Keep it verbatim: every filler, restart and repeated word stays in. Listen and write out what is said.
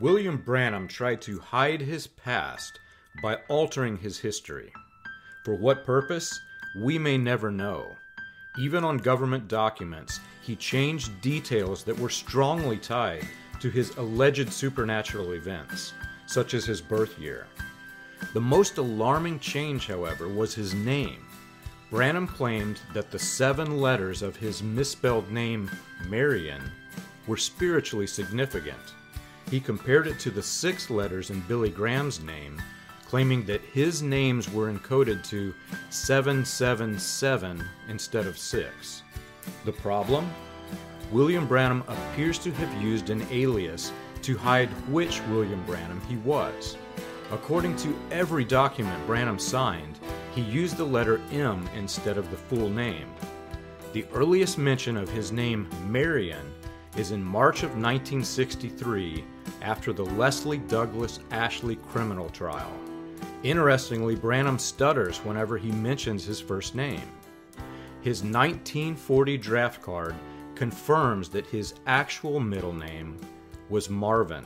William Branham tried to hide his past by altering his history. For what purpose? We may never know. Even on government documents, he changed details that were strongly tied to his alleged supernatural events, such as his birth year. The most alarming change, however, was his name. Branham claimed that the seven letters of his misspelled name, Marion, were spiritually significant. He compared it to the six letters in Billy Graham's name, claiming that his names were encoded to seven seven seven instead of six. The problem? William Branham appears to have used an alias to hide which William Branham he was. According to every document Branham signed, he used the letter M instead of the full name. The earliest mention of his name, Marion, is in March of nineteen sixty-three after the Leslie Douglas Ashley criminal trial. Interestingly, Branham stutters whenever he mentions his first name. His nineteen forty draft card confirms that his actual middle name was Marvin.